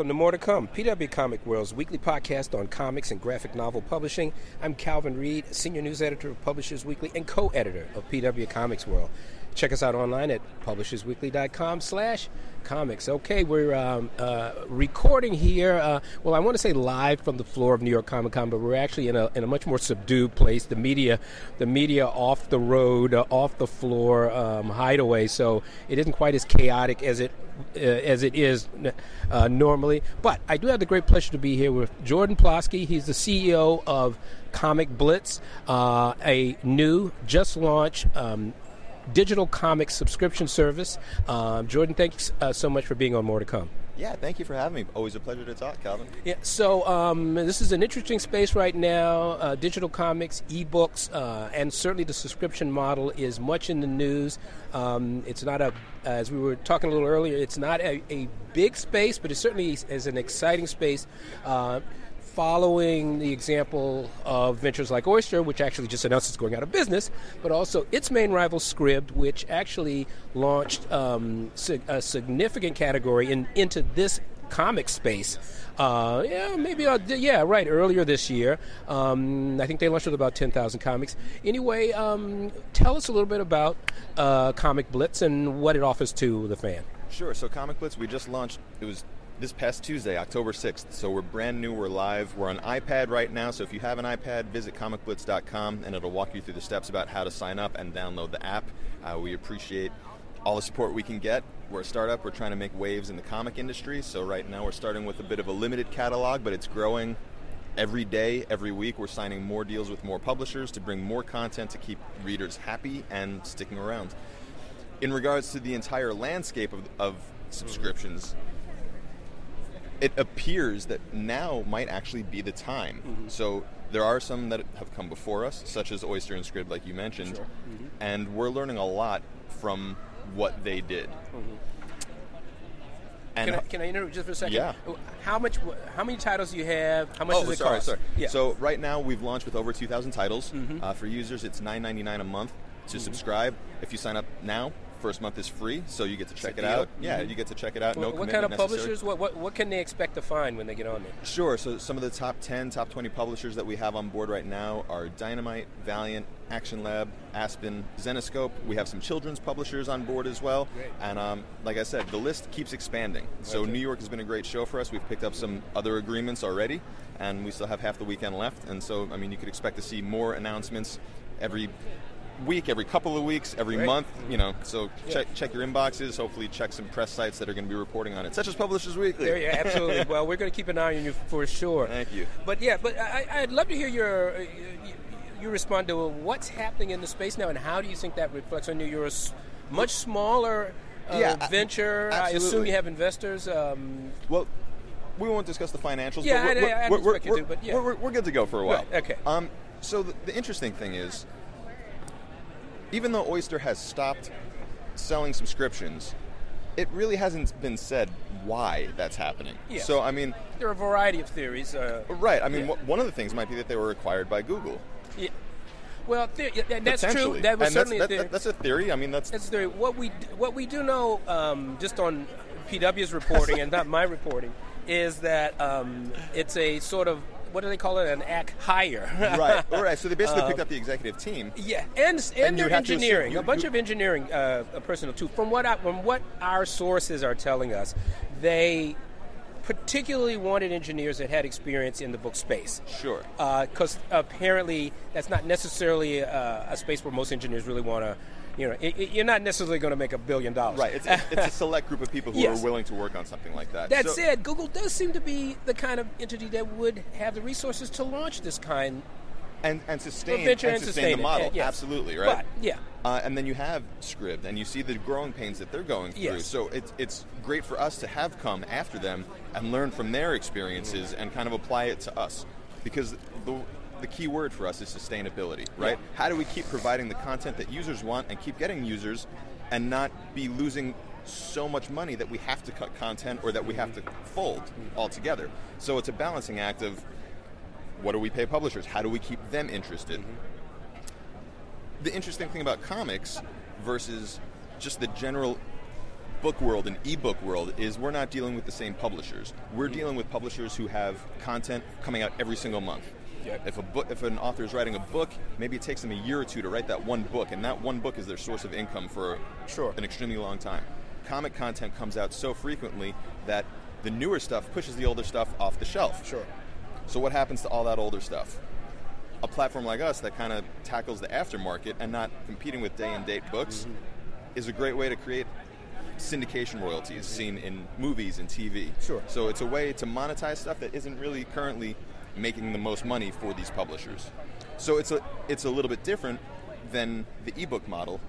welcome to More to Come, P.W. Comic World's weekly podcast on comics and graphic novel publishing. I'm Calvin Reed, Senior News Editor of Publishers Weekly and co-editor of P.W. Comics World. Check us out online at PublishersWeekly.com/comics. Okay, we're recording here, well, I want to say live from the floor of New York Comic Con, but we're actually in a much more subdued place. The media off the road, off the floor, hideaway, so it isn't quite as chaotic as it is normally. But I do have the great pleasure to be here with Jordan Plosky. He's the CEO of Comic Blitz, a new, just-launched digital comic subscription service. Jordan, thanks so much for being on More to Come. Yeah, thank you for having me. Always a pleasure to talk, Calvin. Yeah, so this is an interesting space right now. Digital comics, ebooks, and certainly the subscription model is much in the news. It's not a, as we were talking a little earlier, it's not a big space, but it certainly is an exciting space. Following the example of ventures like Oyster, which actually just announced it's going out of business, but also its main rival Scribd, which actually launched a significant category into this comic space. Earlier this year. I think they launched with about 10,000 comics. Anyway, tell us a little bit about Comic Blitz and what it offers to the fan. Sure. So Comic Blitz, we just launched. It was this past Tuesday, October 6th. So we're brand new, we're live, we're on iPad right now, so if you have an iPad, visit comicblitz.com and it'll walk you through the steps about how to sign up and download the app. We appreciate all the support we can get. We're a startup, we're trying to make waves in the comic industry, so right now we're starting with a bit of a limited catalog, but it's growing every day, every week. We're signing more deals with more publishers to bring more content to keep readers happy and sticking around. In regards to the entire landscape of subscriptions, it appears that now might actually be the time. Mm-hmm. So there are some that have come before us, such as Oyster and Scribd, like you mentioned, sure. Mm-hmm. And we're learning a lot from what they did. Mm-hmm. And can I interrupt just for a second? Yeah. How many titles do you have? How much does it cost? Yeah. So right now we've launched with over 2,000 titles. Mm-hmm. For users, it's $9.99 a month to mm-hmm. subscribe. If you sign up now, first month is free, so you get to check it out. Yeah, you get to check it out. No commitment necessary. What kind of publishers? What can they expect to find when they get on there? Sure. So some of the top 10, top 20 publishers that we have on board right now are Dynamite, Valiant, Action Lab, Aspen, Zenoscope. We have some children's publishers on board as well. Great. And like I said, the list keeps expanding. So okay. New York has been a great show for us. We've picked up some other agreements already, and we still have half the weekend left. And so, I mean, you could expect to see more announcements every week, every couple of weeks, every right. month, you know, so check your inboxes, hopefully check some press sites that are going to be reporting on it, such as Publishers Weekly. Yeah, absolutely. Well, we're going to keep an eye on you for sure. Thank you. But yeah, but I'd love to hear you respond to what's happening in the space now and how do you think that reflects on you're a much smaller venture. I assume you have investors. Well, we won't discuss the financials, but we're good to go for a while. Right, okay. So the interesting thing is, even though Oyster has stopped selling subscriptions, it really hasn't been said why that's happening. Yes. So, I mean, there are a variety of theories. Right. I mean, one of the things might be that they were acquired by Google. Yeah. Well, that's true. That was and certainly that's a theory. I mean, that's a theory. What we do know, just on PW's reporting and not my reporting, is that it's a sort of, what do they call it? An act hire. Right. All right. So they basically picked up the executive team. Yeah, and their engineering, a bunch of engineering personnel too. From what our sources are telling us, they particularly wanted engineers that had experience in the book space. Sure. Because apparently that's not necessarily a space where most engineers really want to. You know, you're not necessarily going to make $1 billion. Right. It's a select group of people who yes. are willing to work on something like that. That said, Google does seem to be the kind of entity that would have the resources to launch this kind and sustain the model. Yes. Absolutely, right? But, yeah. And then you have Scribd, and you see the growing pains that they're going through. Yes. So it's great for us to have come after them and learn from their experiences and kind of apply it to us. Because the key word for us is sustainability, right? Yeah. How do we keep providing the content that users want and keep getting users and not be losing so much money that we have to cut content or that we have to fold altogether? So it's a balancing act of what do we pay publishers? How do we keep them interested? Mm-hmm. The interesting thing about comics versus just the general book world and ebook world is we're not dealing with the same publishers. We're dealing with publishers who have content coming out every single month. Yep. If an author is writing a book, maybe it takes them a year or two to write that one book, and that one book is their source of income for an extremely long time. Comic content comes out so frequently that the newer stuff pushes the older stuff off the shelf. Sure. So what happens to all that older stuff? A platform like us that kind of tackles the aftermarket and not competing with day-and-date books is a great way to create syndication royalties seen in movies and TV. Sure. So it's a way to monetize stuff that isn't really currently making the most money for these publishers. So it's a little bit different than the ebook model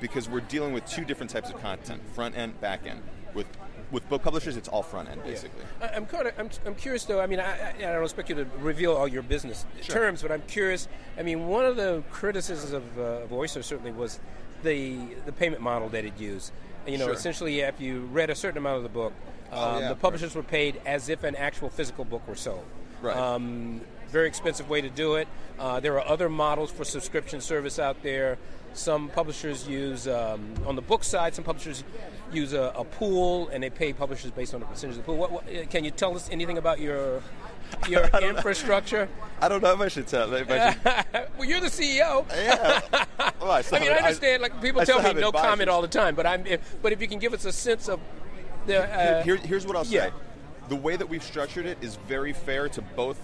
because we're dealing with two different types of content, front end, back end. With book publishers, it's all front end, basically. Yeah. I'm curious, though. I mean, I don't expect you to reveal all your business terms, but I'm curious. I mean, one of the criticisms of Oyster certainly was the payment model that it used. You know, essentially, if you read a certain amount of the book, the publishers were paid as if an actual physical book were sold. Right. Very expensive way to do it. There are other models for subscription service out there. Some publishers use, on the book side, some publishers use a pool, and they pay publishers based on a percentage of the pool. What can you tell us anything about your infrastructure? I don't know if I should tell. Well, you're the CEO. Yeah. Well, I understand. Like people tell me no comment all the time, but if you can give us a sense of the here's what I'll say. The way that we've structured it is very fair to both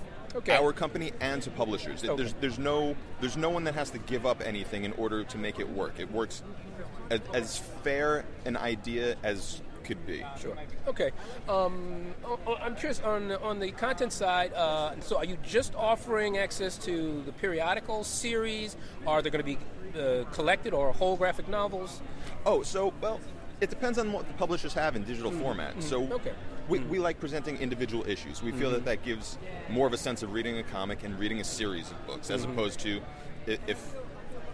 our company and to publishers. There's no one that has to give up anything in order to make it work. It works as fair an idea as could be. Sure. Okay. I'm curious on the content side. So, are you just offering access to the periodical series? Are there going to be collected or whole graphic novels? It depends on what the publishers have in digital format. So we like presenting individual issues. We feel that gives more of a sense of reading a comic and reading a series of books, as opposed to if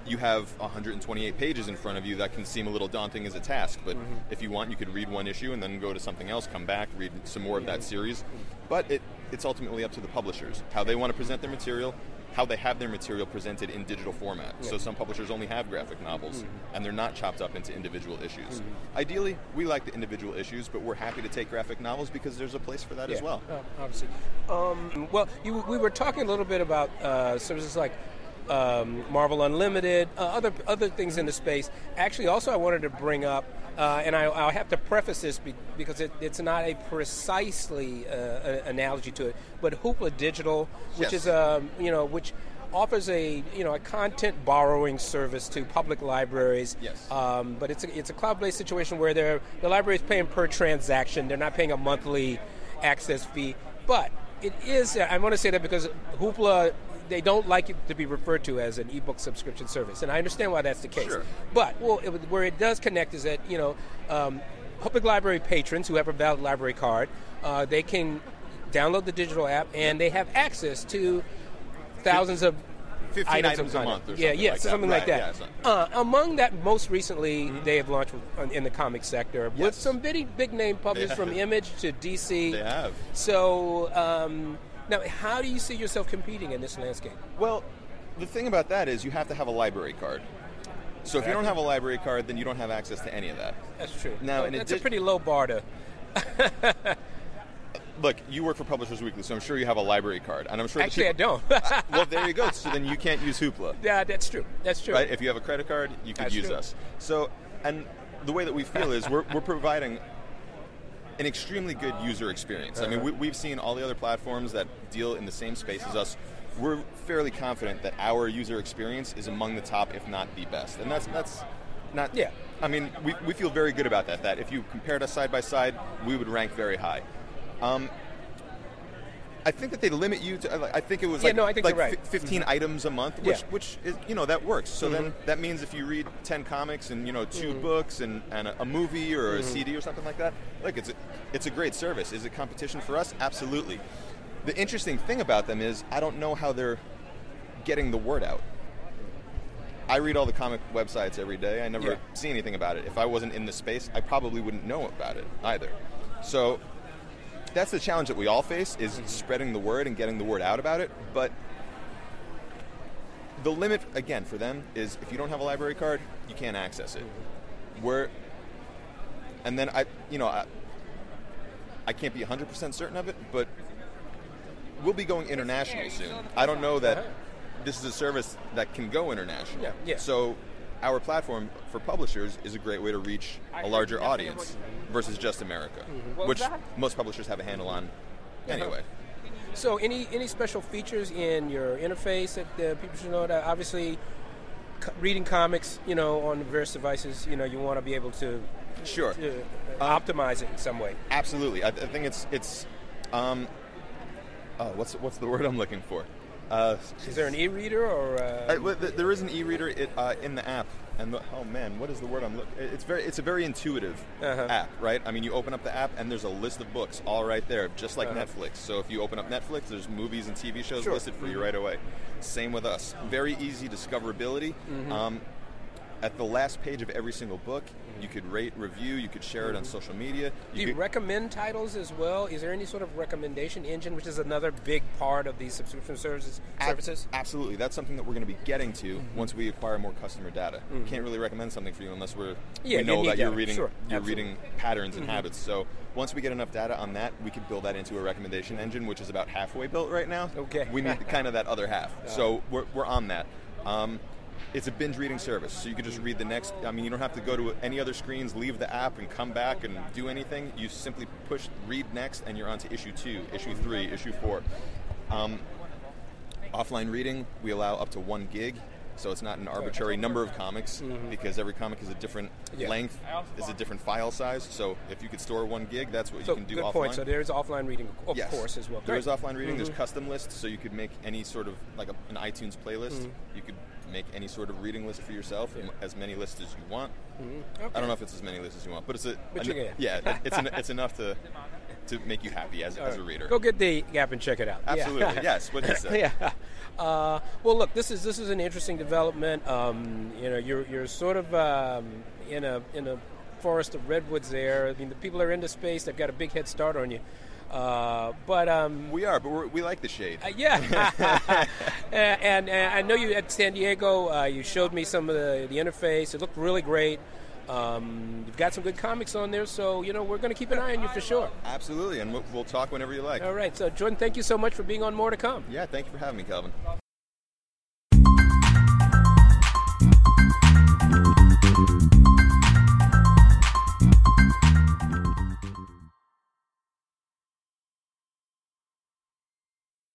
you have 128 pages in front of you, that can seem a little daunting as a task. But if you want, you could read one issue and then go to something else, come back, read some more of that series. But it's ultimately up to the publishers, how they want to present their material, how they have their material presented in digital format. Yeah. So some publishers only have graphic novels, and they're not chopped up into individual issues. Ideally, we like the individual issues, but we're happy to take graphic novels because there's a place for that as well. Obviously. We were talking a little bit about services like Marvel Unlimited, other things in the space. Actually, also I wanted to bring up, and I'll have to preface this because it's not a precisely analogy to it, but Hoopla Digital, which is which offers a content borrowing service to public libraries. Yes. But it's a cloud-based situation where the library is paying per transaction; they're not paying a monthly access fee. But it is. I want to say that because Hoopla, they don't like it to be referred to as an ebook subscription service, and I understand why that's the case. Sure. But where it does connect is that public library patrons who have a valid library card, they can download the digital app and they have access to thousands of 15 items a month. Or something like that. Right, yeah, among that, most recently they have launched in the comic sector with some big name publishers from Image to DC. They have. So. Now, how do you see yourself competing in this landscape? Well, the thing about that is you have to have a library card. So if you don't have a library card, then you don't have access to any of that. That's true. Now, that's a pretty low bar to... Look, you work for Publishers Weekly, so I'm sure you have a library card. And I'm sure actually, I don't. Well, there you go. So then you can't use Hoopla. Yeah, that's true. That's true. Right? If you have a credit card, you could use us. So, and the way that we feel is we're providing an extremely good user experience. I mean, we've seen all the other platforms that deal in the same space as us. We're fairly confident that our user experience is among the top, if not the best. And that's not... Yeah. I mean, we feel very good about that if you compared us side by side, we would rank very high. I think that they limit you to... I think it was 15 items a month, which is, that works. So then that means if you read 10 comics and, two books and a movie or a CD or something like that, it's a great service. Is it competition for us? Absolutely. The interesting thing about them is I don't know how they're getting the word out. I read all the comic websites every day. I never see anything about it. If I wasn't in the space, I probably wouldn't know about it either. So... that's the challenge that we all face, is spreading the word and getting the word out about it. But the limit, again, for them is if you don't have a library card, you can't access it. We're And then I can't be 100% certain of it, but we'll be going international soon. I don't know that this is a service that can go international. Yeah. Yeah. So our platform for publishers is a great way to reach a larger audience versus just America, which most publishers have a handle on anyway. So any special features in your interface that people should know? That obviously reading comics, you know, on various devices, you know, you want to be able to optimize it in some way. Absolutely. I think it's what's the word I'm looking for? Is there an e-reader or? There is an e-reader in the app, and what is the word I'm looking? It's a very intuitive app, right? I mean, you open up the app, and there's a list of books all right there, just like Netflix. So if you open up Netflix, there's movies and TV shows listed for you right away. Same with us. Very easy discoverability. At the last page of every single book, you could rate, review, you could share it on social media. Do you recommend titles as well? Is there any sort of recommendation engine, which is another big part of these subscription services? Absolutely. That's something that we're going to be getting to once we acquire more customer data. We can't really recommend something for you unless we know about your reading, your reading patterns and habits. So once we get enough data on that, we can build that into a recommendation engine, which is about halfway built right now. Okay. We need kind of that other half. So we're on that. It's a binge reading service, so you can just read the next. I mean, you don't have to go to any other screens, leave the app, and come back and do anything. You simply push read next, and you're on to issue 2, issue 3, issue 4. Offline reading, we allow up to 1 gig, so it's not an arbitrary number of comics because every comic is a different length, is a different file size. So if you could store 1 gig, that's what you can do offline. Good point. So there's offline reading, of course, as well. There's offline reading. There's custom lists, so you could make any sort of like an iTunes playlist. You could make any sort of reading list for yourself, as many lists as you want. I don't know if it's as many lists as you want, but it's enough to make you happy as a reader. Go get the app and check it out. Absolutely, yes. What he said. Well, look, this is an interesting development. You know, you're sort of in a forest of redwoods there. I mean, the people are into space; they've got a big head start on you. But we like the shade. And I know you at San Diego. You showed me some of the interface. It looked really great. You've got some good comics on there, so you know we're going to keep an eye on you for sure. Absolutely, and we'll talk whenever you like. All right, so Jordan, thank you so much for being on More to Come. Yeah, thank you for having me, Calvin.